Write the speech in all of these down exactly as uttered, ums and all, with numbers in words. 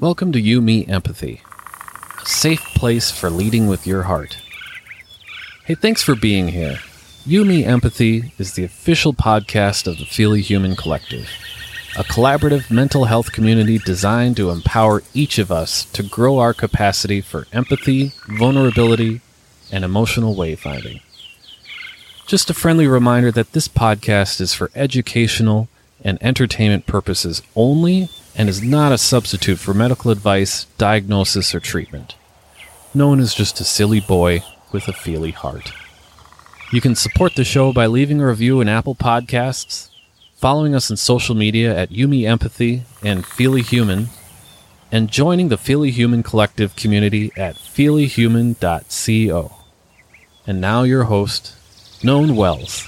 Welcome to You, Me, Empathy, a safe place for leading with your heart. Hey, thanks for being here. You, Me, Empathy is the official podcast of the Feeling Human Collective, a collaborative mental health community designed to empower each of us to grow our capacity for empathy, vulnerability, and emotional wayfinding. Just a friendly reminder that this podcast is for educational and entertainment purposes only and is not a substitute for medical advice, diagnosis, or treatment. No one is just a silly boy with a feely heart. You can support the show by leaving a review in Apple Podcasts, following us on social media at You, Me, Empathy and Feely Human, and joining the Feely Human Collective community at feely human dot co. And now your host, Noan Wells.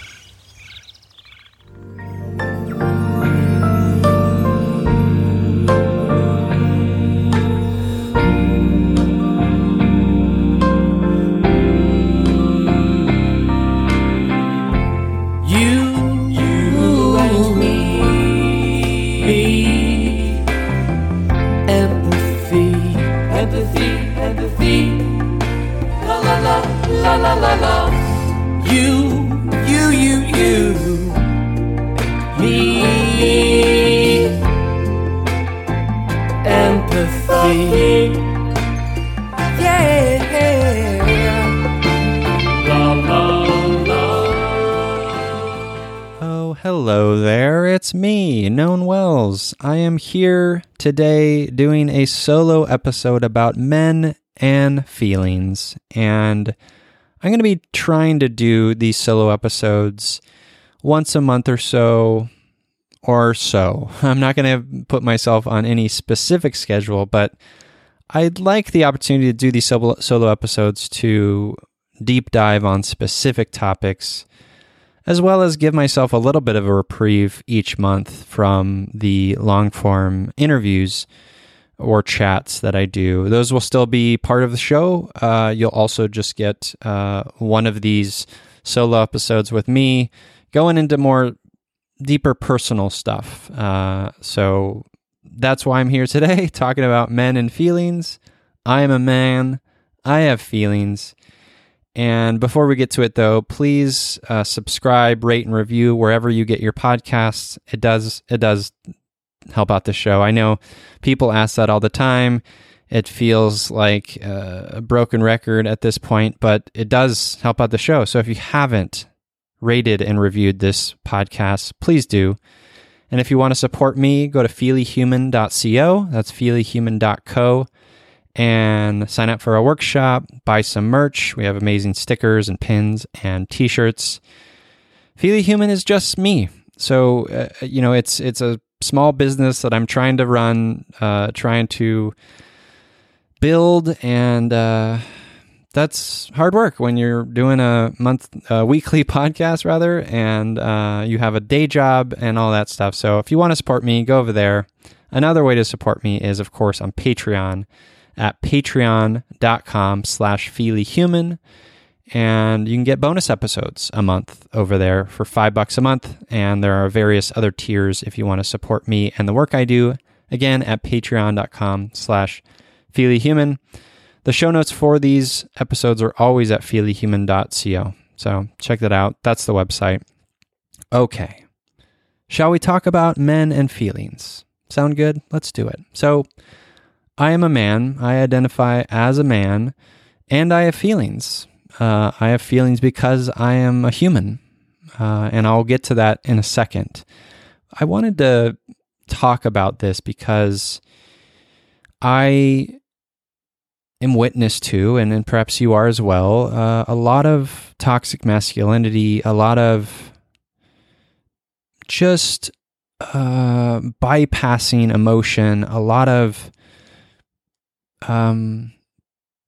Hello there, it's me, Noan Wells. I am here today doing a solo episode about men and feelings, and I'm going to be trying to do these solo episodes once a month or so, or so. I'm not going to put myself on any specific schedule, but I'd like the opportunity to do these solo episodes to deep dive on specific topics, as well as give myself a little bit of a reprieve each month from the long-form interviews or chats that I do. Those will still be part of the show. Uh, you'll also just get uh, one of these solo episodes with me going into more deeper personal stuff. Uh, so that's why I'm here today, talking about men and feelings. I am a man. I have feelings. And before we get to it, though, please uh, subscribe, rate, and review wherever you get your podcasts. It does it does help out the show. I know people ask that all the time. It feels like uh, a broken record at this point, but it does help out the show. So if you haven't rated and reviewed this podcast, please do. And if you want to support me, go to feely human dot co. That's feely human dot co. And sign up for a workshop, buy some merch. We have amazing stickers and pins and t-shirts. Feely Human is just me. So, uh, you know, it's it's a small business that I'm trying to run, uh, trying to build. And uh, that's hard work when you're doing a month, a weekly podcast, rather, and uh, you have a day job and all that stuff. So if you want to support me, go over there. Another way to support me is, of course, on Patreon, at patreon dot com slash feely human, and you can get bonus episodes a month over there for five bucks a month, and there are various other tiers if you want to support me and the work I do, again, at patreon dot com slash feely human. The show notes for these episodes are always at feely human dot co, so check that out. That's the website. Okay. Shall we talk about men and feelings? Sound good? Let's do it. So, I am a man, I identify as a man, and I have feelings. Uh, I have feelings because I am a human, uh, and I'll get to that in a second. I wanted to talk about this because I am witness to, and, and perhaps you are as well, uh, a lot of toxic masculinity, a lot of just uh, bypassing emotion, a lot of Um,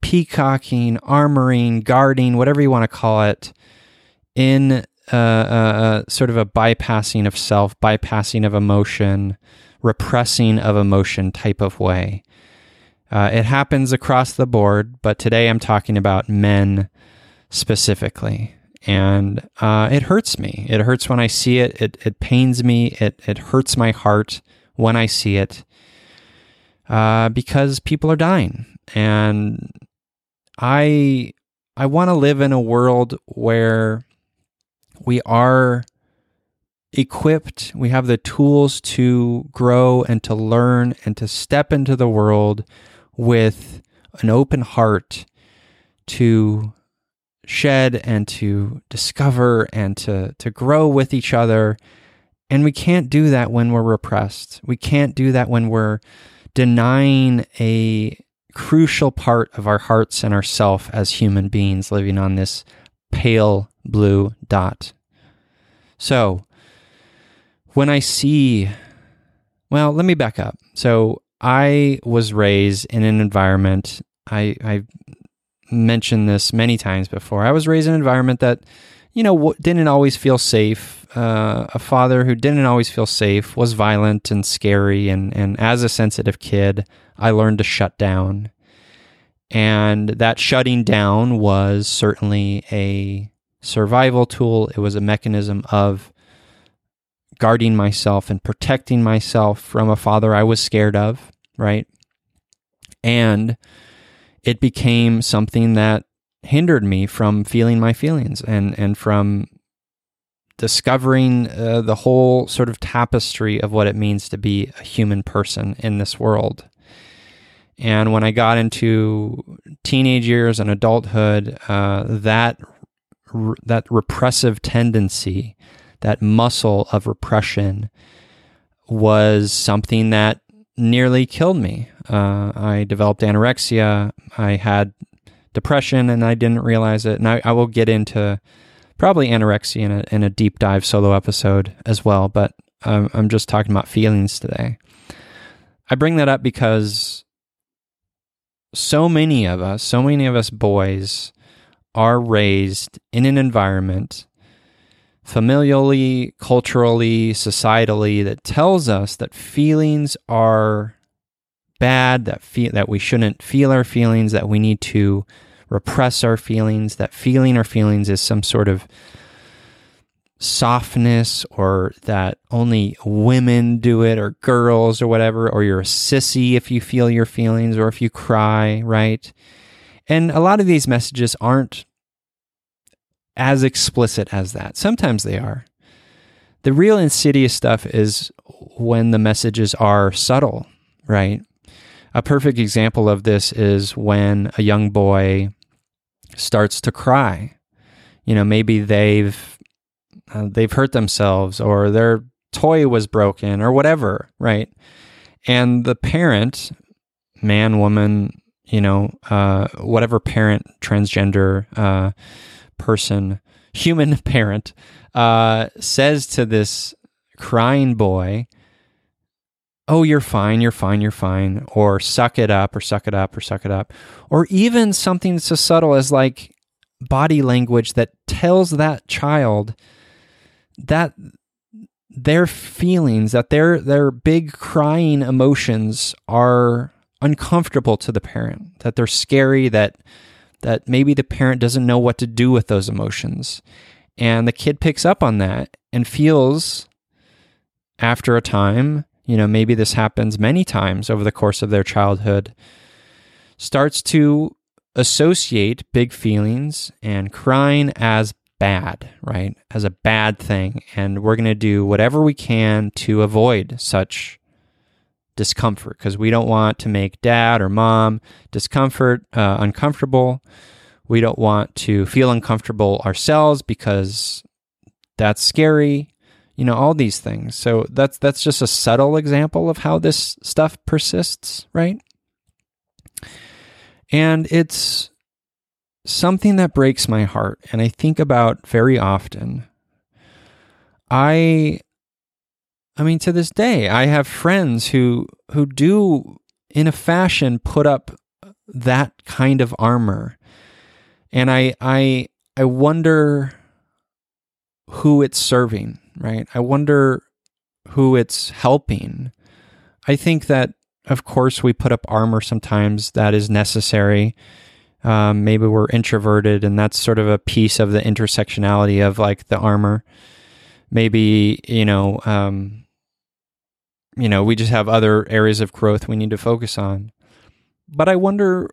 peacocking, armoring, guarding, whatever you want to call it, in uh, uh, sort of a bypassing of self, bypassing of emotion, repressing of emotion type of way. Uh, it happens across the board, but today I'm talking about men specifically. And uh, it hurts me. It hurts when I see it. It, it pains me. It, it hurts my heart when I see it. uh, because people are dying. And I I want to live in a world where we are equipped, we have the tools to grow and to learn and to step into the world with an open heart to shed and to discover and to, to grow with each other. And we can't do that when we're repressed. We can't do that when we're denying a crucial part of our hearts and ourself as human beings living on this pale blue dot. So when I see, well, let me back up. So I was raised in an environment, I, I mentioned this many times before, I was raised in an environment that, you know, didn't always feel safe. Uh, a father who didn't always feel safe, was violent and scary. And, and as a sensitive kid, I learned to shut down. And that shutting down was certainly a survival tool. It was a mechanism of guarding myself and protecting myself from a father I was scared of, right? And it became something that hindered me from feeling my feelings and, and from discovering uh, the whole sort of tapestry of what it means to be a human person in this world. And when I got into teenage years and adulthood, uh, that that repressive tendency, that muscle of repression, was something that nearly killed me. Uh, I developed anorexia. I had depression, and I didn't realize it. And I, I will get into probably anorexia in a, in a deep dive solo episode as well. But I'm, I'm just talking about feelings today. I bring that up because So many of us, so many of us boys are raised in an environment, familially, culturally, societally, that tells us that feelings are bad, that fe- that we shouldn't feel our feelings, that we need to repress our feelings, that feeling our feelings is some sort of softness, or that only women do it, or girls, or whatever, or you're a sissy if you feel your feelings, or if you cry, right? And a lot of these messages aren't as explicit as that. Sometimes they are. The real insidious stuff is when the messages are subtle, right? A perfect example of this is when a young boy starts to cry. You know, maybe they've Uh, they've hurt themselves, or their toy was broken, or whatever, right? And the parent, man, woman, you know, uh, whatever parent, transgender uh, person, human parent, uh, says to this crying boy, oh, you're fine, you're fine, you're fine, or suck it up, or suck it up, or suck it up. Or even something so subtle as like body language that tells that child that their feelings, that their their big crying emotions are uncomfortable to the parent, that they're scary, that that maybe the parent doesn't know what to do with those emotions. And the kid picks up on that and feels, after a time, you know, maybe this happens many times over the course of their childhood, starts to associate big feelings and crying as bad, right? As a bad thing. And we're going to do whatever we can to avoid such discomfort, because we don't want to make dad or mom discomfort, uh, uncomfortable. We don't want to feel uncomfortable ourselves because that's scary, you know, all these things. So that's, that's just a subtle example of how this stuff persists, right? And it's something that breaks my heart, and I think about very often. I, I mean, to this day, I have friends who who do, in a fashion, put up that kind of armor, and I, I, I wonder who it's serving, right? I wonder who it's helping. I think that, of course, we put up armor sometimes that is necessary. Um, maybe we're introverted, and that's sort of a piece of the intersectionality of like the armor. Maybe, you know, um, you know, we just have other areas of growth we need to focus on. But I wonder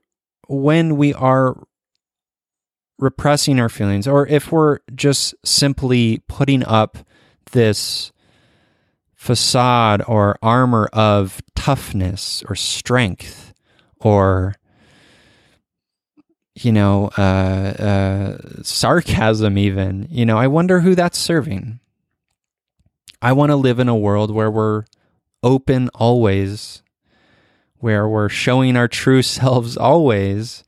when we are repressing our feelings, or if we're just simply putting up this facade or armor of toughness or strength or, you know, uh, uh, sarcasm even, you know, I wonder who that's serving. I want to live in a world where we're open always, where we're showing our true selves always.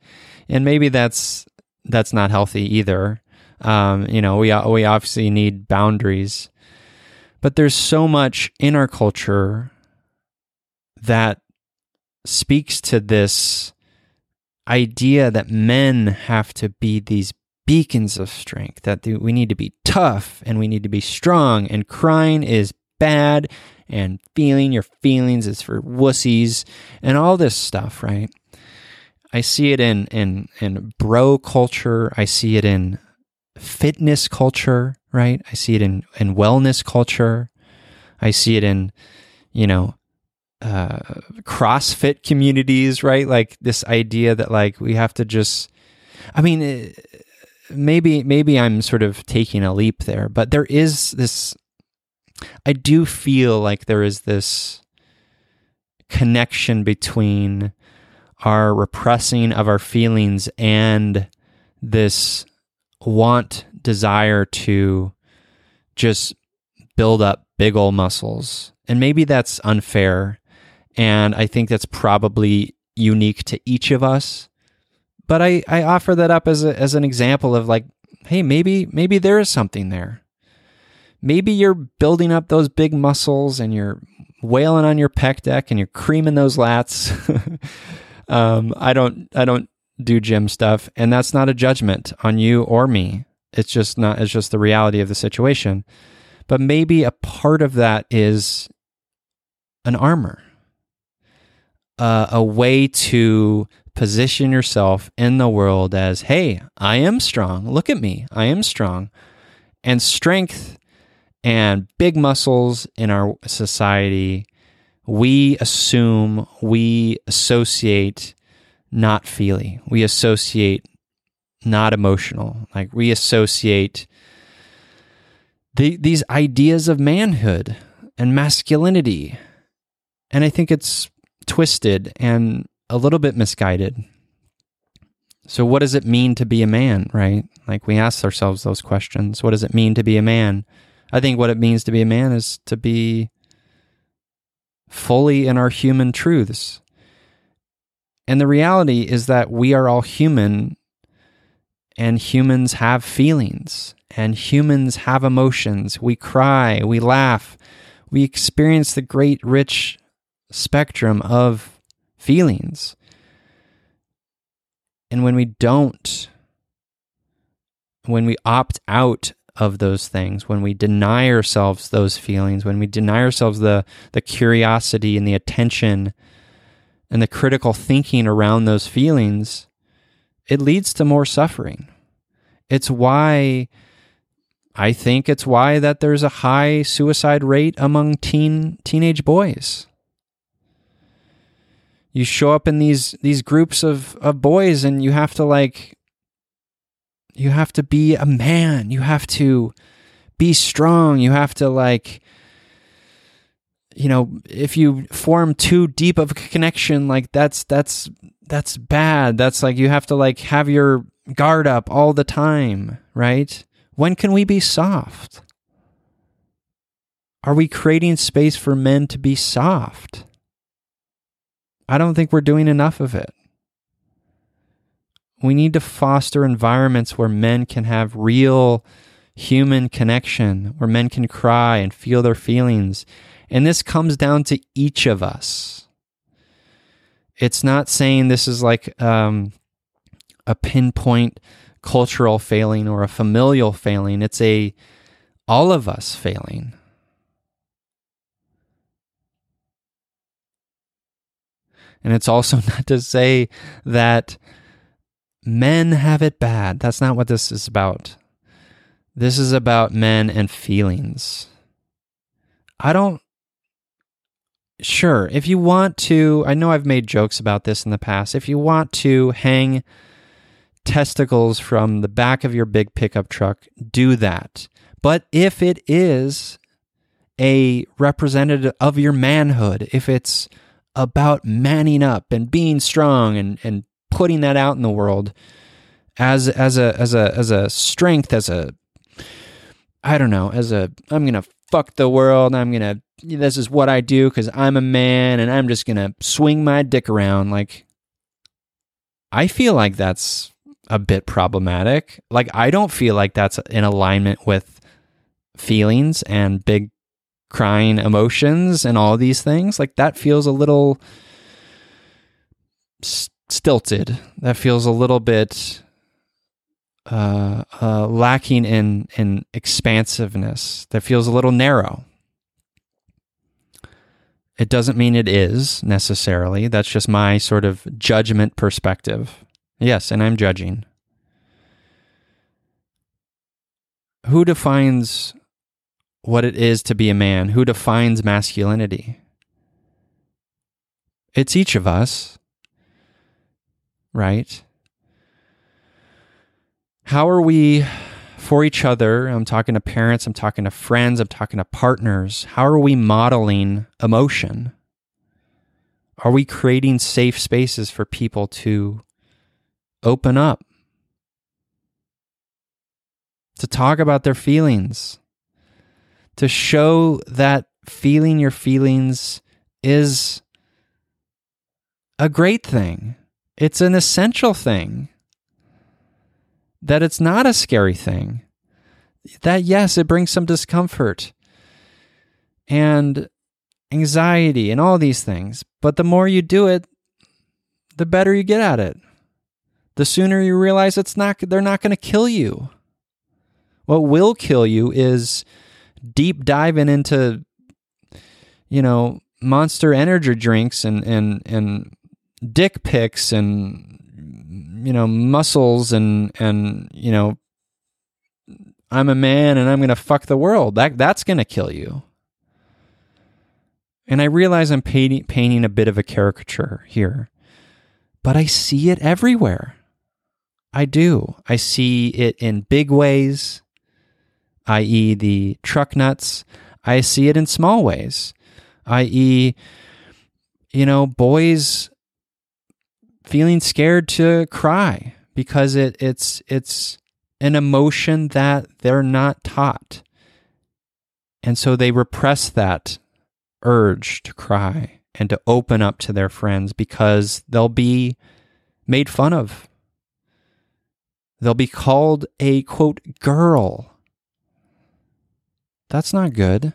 And maybe that's that's not healthy either. Um, you know, we we obviously need boundaries. But there's so much in our culture that speaks to this idea that men have to be these beacons of strength, that we need to be tough and we need to be strong, and crying is bad, and feeling your feelings is for wussies, and all this stuff, right? I see it in in in bro culture. I see it in fitness culture, right? I see it in, in wellness culture. I see it in, you know, uh, CrossFit communities, right? Like this idea that like we have to just, I mean, maybe maybe I'm sort of taking a leap there, but there is this, I do feel like there is this connection between our repressing of our feelings and this want, desire to just build up big old muscles. And maybe that's unfair. And I think that's probably unique to each of us. But I, I offer that up as a, as an example of like, hey, maybe maybe there is something there. Maybe you're building up those big muscles and you're wailing on your pec deck and you're creaming those lats. um, I don't I don't do gym stuff, and that's not a judgment on you or me. It's just not. It's just the reality of the situation. But maybe a part of that is an armor, uh, a way to position yourself in the world as, hey, I am strong. Look at me. I am strong. And strength and big muscles in our society, we assume, we associate not feely. We associate not emotional. Like we associate the, these ideas of manhood and masculinity. And I think it's twisted and a little bit misguided. So what does it mean to be a man, right? Like we ask ourselves those questions. What does it mean to be a man? I think what it means to be a man is to be fully in our human truths. And the reality is that we are all human, and humans have feelings, and humans have emotions. We cry, we laugh, we experience the great, rich spectrum of feelings. And when we don't, when we opt out of those things, when we deny ourselves those feelings, when we deny ourselves the, the curiosity and the attention and the critical thinking around those feelings, it leads to more suffering. It's why, I think it's why that there's a high suicide rate among teen teenage boys. You show up in these these groups of, of boys and you have to like, you have to be a man. You have to be strong. You have to like, you know, if you form too deep of a connection, like that's, that's, that's bad. That's like, you have to like have your guard up all the time, right? When can we be soft? Are we creating space for men to be soft? I don't think we're doing enough of it. We need to foster environments where men can have real human connection, where men can cry and feel their feelings. And this comes down to each of us. It's not saying this is like um, a pinpoint cultural failing or a familial failing. It's a all of us failing. And it's also not to say that men have it bad. That's not what this is about. This is about men and feelings. I don't sure, if you want to, I know I've made jokes about this in the past, if you want to hang testicles from the back of your big pickup truck, do that. But if it is a representative of your manhood, if it's about manning up and being strong and, and putting that out in the world as as a as a as a strength, as a I don't know, as a I'm gonna fuck the world, I'm gonna this is what I do because I'm a man and I'm just gonna swing my dick around, like I feel like that's a bit problematic. Like I don't feel like that's in alignment with feelings and big crying emotions and all these things. Like that feels a little stilted. That feels a little bit uh, uh, lacking in, in expansiveness. That feels a little narrow. It doesn't mean it is necessarily. That's just my sort of judgment perspective. Yes, and I'm judging. Who defines what it is to be a man? Who defines masculinity? It's each of us, right? How are we for each other? I'm talking to parents, I'm talking to friends, I'm talking to partners. How are we modeling emotion? Are we creating safe spaces for people to open up, to talk about their feelings, to show that feeling your feelings is a great thing? It's an essential thing. That it's not a scary thing. That, yes, it brings some discomfort and anxiety and all these things. But the more you do it, the better you get at it. The sooner you realize it's not, they're not going to kill you. What will kill you is deep diving into, you know, Monster energy drinks and, and, and dick pics and, you know, muscles and, and, you know, I'm a man and I'm going to fuck the world. That, that's going to kill you. And I realize I'm painting, painting a bit of a caricature here, but I see it everywhere. I do. I see it in big ways, that is the truck nuts. I see it in small ways, that is, you know, boys feeling scared to cry because it it's it's an emotion that they're not taught. And so they repress that urge to cry and to open up to their friends because they'll be made fun of. They'll be called a, quote, girl. That's not good.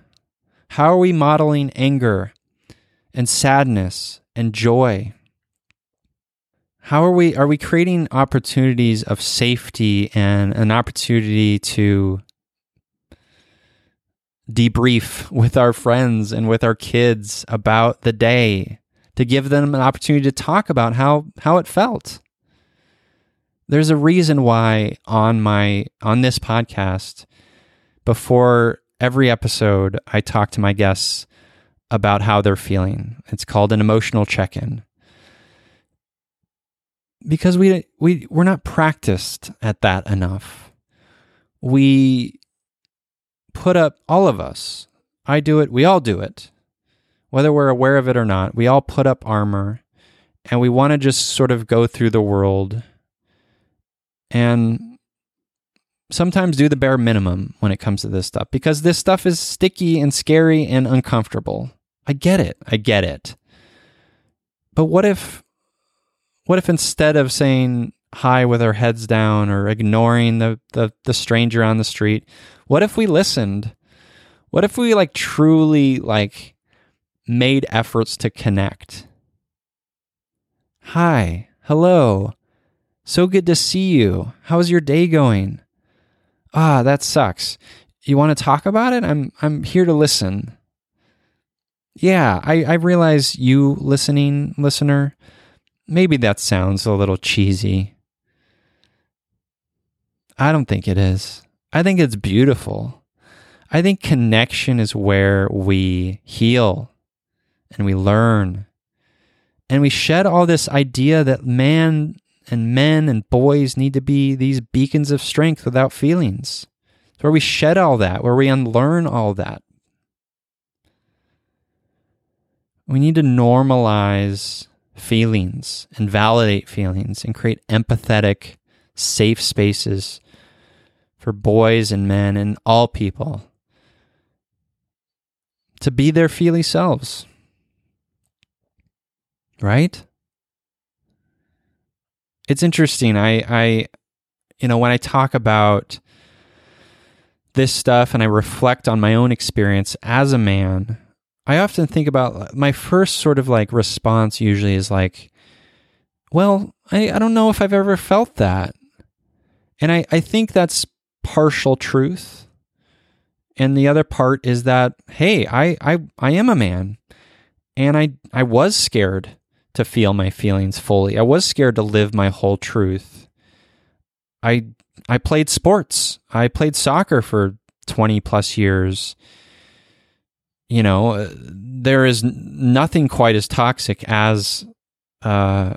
How are we modeling anger and sadness and joy? How are we, are we creating opportunities of safety and an opportunity to debrief with our friends and with our kids about the day, to give them an opportunity to talk about how, how it felt? There's a reason why on my, on this podcast, before every episode, I talk to my guests about how they're feeling. It's called an emotional check-in. Because we, we, we're not practiced at that enough. We put up, all of us, I do it, we all do it. Whether we're aware of it or not, we all put up armor and we want to just sort of go through the world and sometimes do the bare minimum when it comes to this stuff, because this stuff is sticky and scary and uncomfortable. I get it. I get it. But what if, what if instead of saying hi with our heads down or ignoring the, the, the stranger on the street, what if we listened? What if we like truly like made efforts to connect? Hi, hello. So good to see you. How's your day going? Ah, that sucks. You want to talk about it? I'm I'm here to listen. Yeah, I, I realize you listening, listener. Maybe that sounds a little cheesy. I don't think it is. I think it's beautiful. I think connection is where we heal and we learn. And we shed all this idea that man and men and boys need to be these beacons of strength without feelings. It's where we shed all that, where we unlearn all that. We need to normalize feelings and validate feelings and create empathetic, safe spaces for boys and men and all people to be their feely selves. Right? It's interesting. I, I, you know, when I talk about this stuff and I reflect on my own experience as a man, I often think about my first sort of like response usually is like, well, I, I don't know if I've ever felt that. And I, I think that's partial truth. And the other part is that, hey, I, I, I am a man. And I, I was scared to feel my feelings fully. I was scared to live my whole truth. I I played sports. I played soccer for twenty plus years. You know, there is nothing quite as toxic as uh,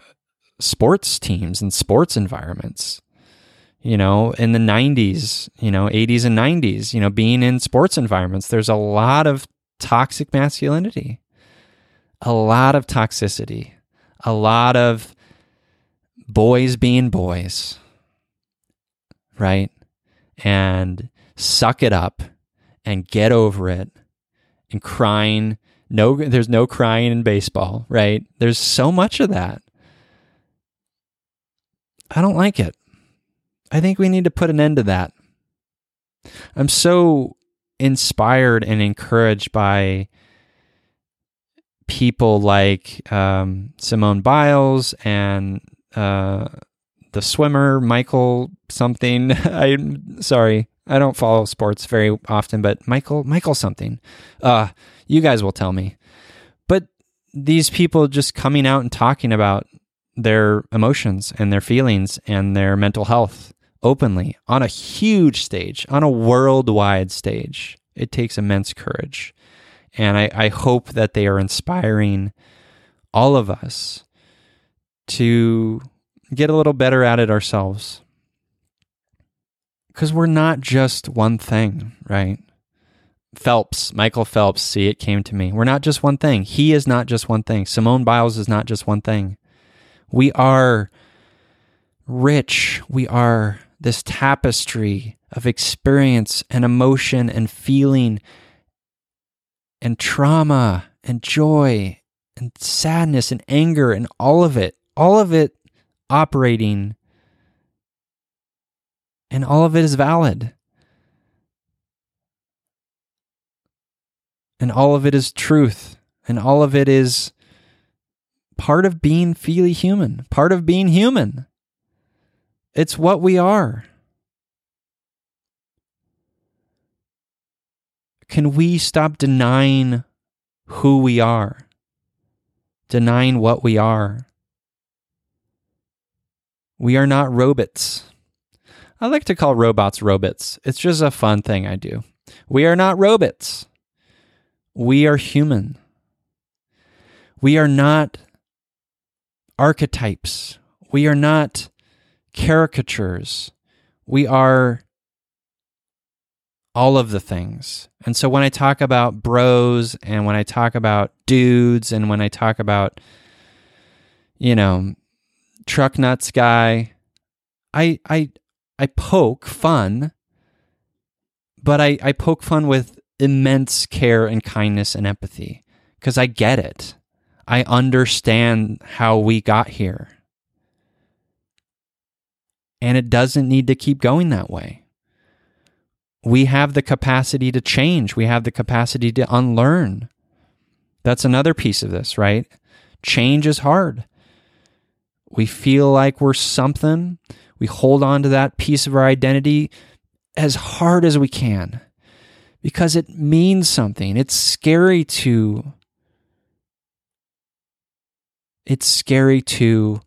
sports teams and sports environments. You know, in the nineties, you know, eighties and nineties, you know, being in sports environments, there's a lot of toxic masculinity. A lot of toxicity, a lot of boys being boys, right? And suck it up and get over it and crying. No, there's no crying in baseball, right? There's so much of that. I don't like it. I think we need to put an end to that. I'm so inspired and encouraged by people like um, Simone Biles and uh, the swimmer, Michael something. I'm sorry, I don't follow sports very often, but Michael, Michael something. Uh, you guys will tell me. But these people just coming out and talking about their emotions and their feelings and their mental health openly on a huge stage, on a worldwide stage. It takes immense courage. And I, I hope that they are inspiring all of us to get a little better at it ourselves. Because we're not just one thing, right? Phelps, Michael Phelps, see, it came to me. We're not just one thing. He is not just one thing. Simone Biles is not just one thing. We are rich. We are this tapestry of experience and emotion and feeling and trauma and joy and sadness and anger and all of it, all of it operating, and all of it is valid. And all of it is truth, and all of it is part of being feely human, part of being human. It's what we are. Can we stop denying who we are? Denying what we are? We are not robots. I like to call robots robots. It's just a fun thing I do. We are not robots. We are human. We are not archetypes. We are not caricatures. We are all of the things. And so when I talk about bros and when I talk about dudes and when I talk about, you know, truck nuts guy, I I I poke fun, but I, I poke fun with immense care and kindness and empathy because I get it. I understand how we got here. And it doesn't need to keep going that way. We have the capacity to change. We have the capacity to unlearn. That's another piece of this, right? Change is hard. We feel like we're something. We hold on to that piece of our identity as hard as we can because it means something. It's scary to, it's scary to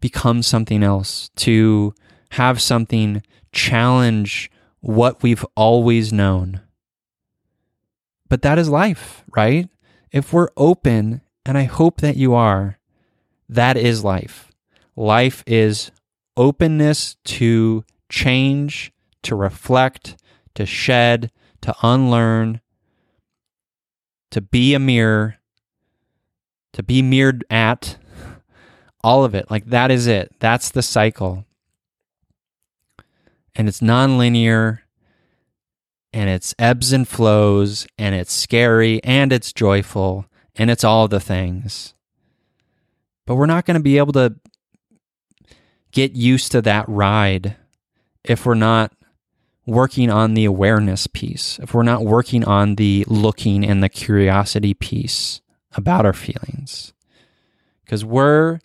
become something else, to have something challenge what we've always known. But that is life, right? If we're open, and I hope that you are, that is life. Life is openness to change, to reflect, to shed, to unlearn, to be a mirror, to be mirrored at, all of it. Like, that is it. That's the cycle. And it's nonlinear, and it's ebbs and flows, and it's scary, and it's joyful, and it's all the things. But we're not going to be able to get used to that ride if we're not working on the awareness piece, if we're not working on the looking and the curiosity piece about our feelings. Because we're,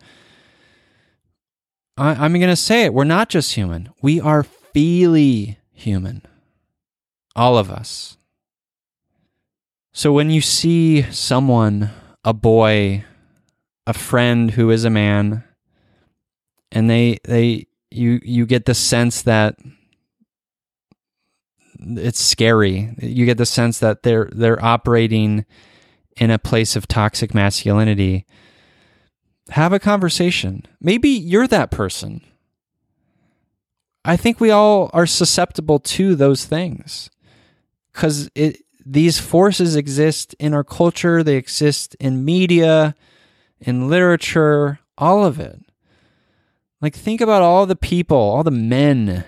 I, I'm going to say it, we're not just human. We are feely human, all of us. So when you see someone, a boy, a friend who is a man, and they they you you get the sense that it's scary. You get the sense that they're they're operating in a place of toxic masculinity. Have a conversation. Maybe you're that person. I think we all are susceptible to those things, because it these forces exist in our culture. They exist in media, in literature, all of it. Like, think about all the people, all the men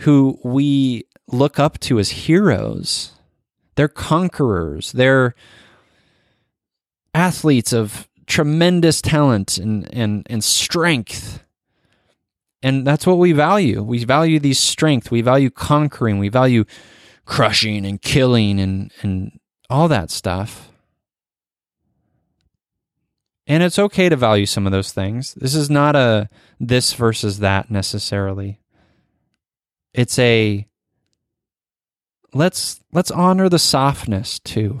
who we look up to as heroes. They're conquerors. They're athletes of tremendous talent and, and, and strength. And that's what we value. We value these strength. We value conquering. We value crushing and killing and, and all that stuff. And it's okay to value some of those things. This is not a this versus that necessarily. It's a let's let's honor the softness too.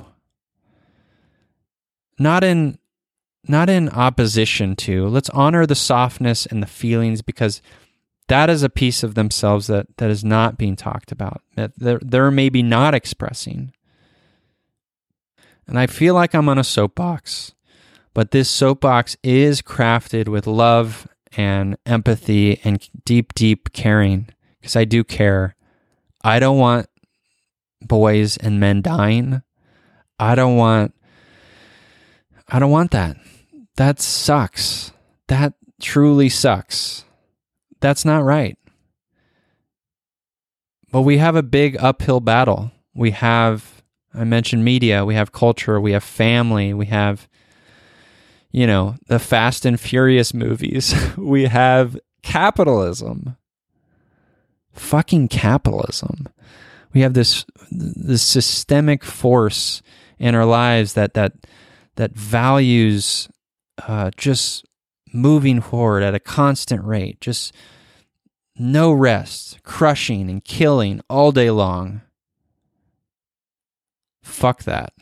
Not in not in opposition to. Let's honor the softness and the feelings, because that is a piece of themselves that, that is not being talked about, that they're, they're maybe not expressing. And I feel like I'm on a soapbox, but this soapbox is crafted with love and empathy and deep, deep caring, because I do care. I don't want boys and men dying. I don't want, I don't want that. That sucks. That truly sucks. That's not right. But we have a big uphill battle. We have, I mentioned media, we have culture, we have family, we have, you know, the Fast and Furious movies. We have capitalism. Fucking capitalism. We have this this systemic force in our lives that that that values uh, just moving forward at a constant rate, just no rest, crushing and killing all day long. Fuck that.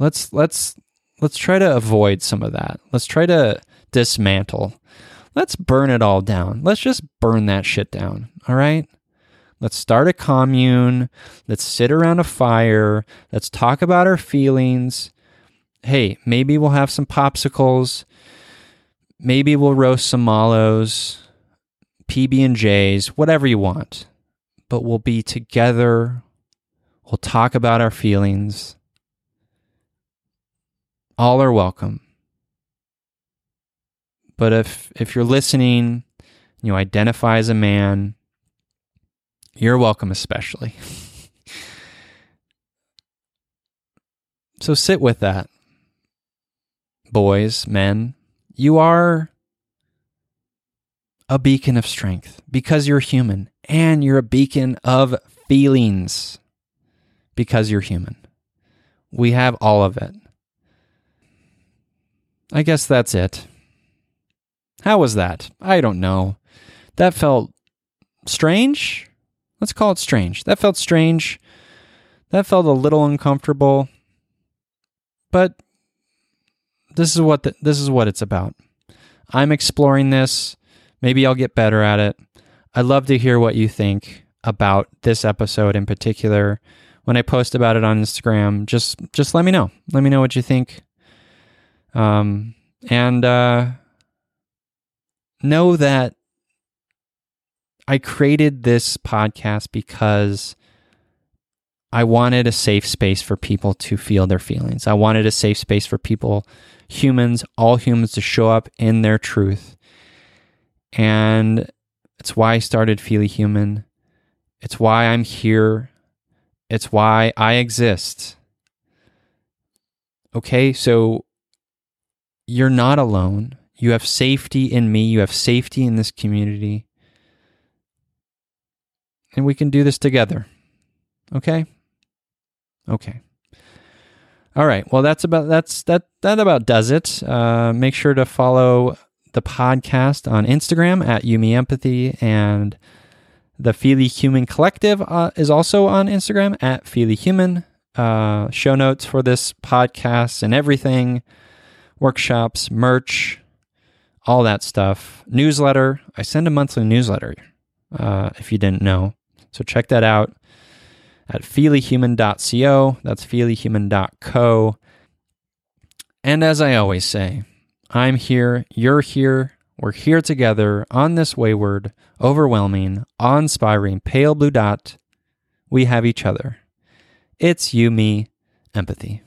Let's let's let's try to avoid some of that. Let's try to dismantle. Let's burn it all down. Let's just burn that shit down, all right? Let's start a commune. Let's sit around a fire. Let's talk about our feelings. Hey, maybe we'll have some popsicles. Maybe we'll roast some mallows, P B and J's, whatever you want. But we'll be together. We'll talk about our feelings. All are welcome. But if if you're listening, you identify as a man, you're welcome especially. So sit with that. Boys, men, you are a beacon of strength because you're human, and you're a beacon of feelings because you're human. We have all of it. I guess that's it. How was that? I don't know. That felt strange. Let's call it strange. That felt strange. That felt a little uncomfortable. But This is what the, this is what it's about. I'm exploring this. Maybe I'll get better at it. I'd love to hear what you think about this episode in particular, when I post about it on Instagram, just just let me know. Let me know what you think. Um, and uh, know that I created this podcast because I wanted a safe space for people to feel their feelings. I wanted a safe space for people, humans, all humans, to show up in their truth. And it's why I started Feeling Human. It's why I'm here. It's why I exist. Okay, so you're not alone. You have safety in me. You have safety in this community. And we can do this together. Okay? Okay. All right. Well, that's about that's that that about does it. Uh, make sure to follow the podcast on Instagram at You, Me, Empathy, and the Feeling Human Collective uh, is also on Instagram at Feeling Human. Uh, show notes for this podcast and everything, workshops, merch, all that stuff. Newsletter. I send a monthly newsletter. Uh, if you didn't know, so check that out at feeling human dot co. That's feeling human dot co. And as I always say, I'm here, you're here, we're here together on this wayward, overwhelming, awe-inspiring, pale blue dot. We have each other. It's You, Me, Empathy.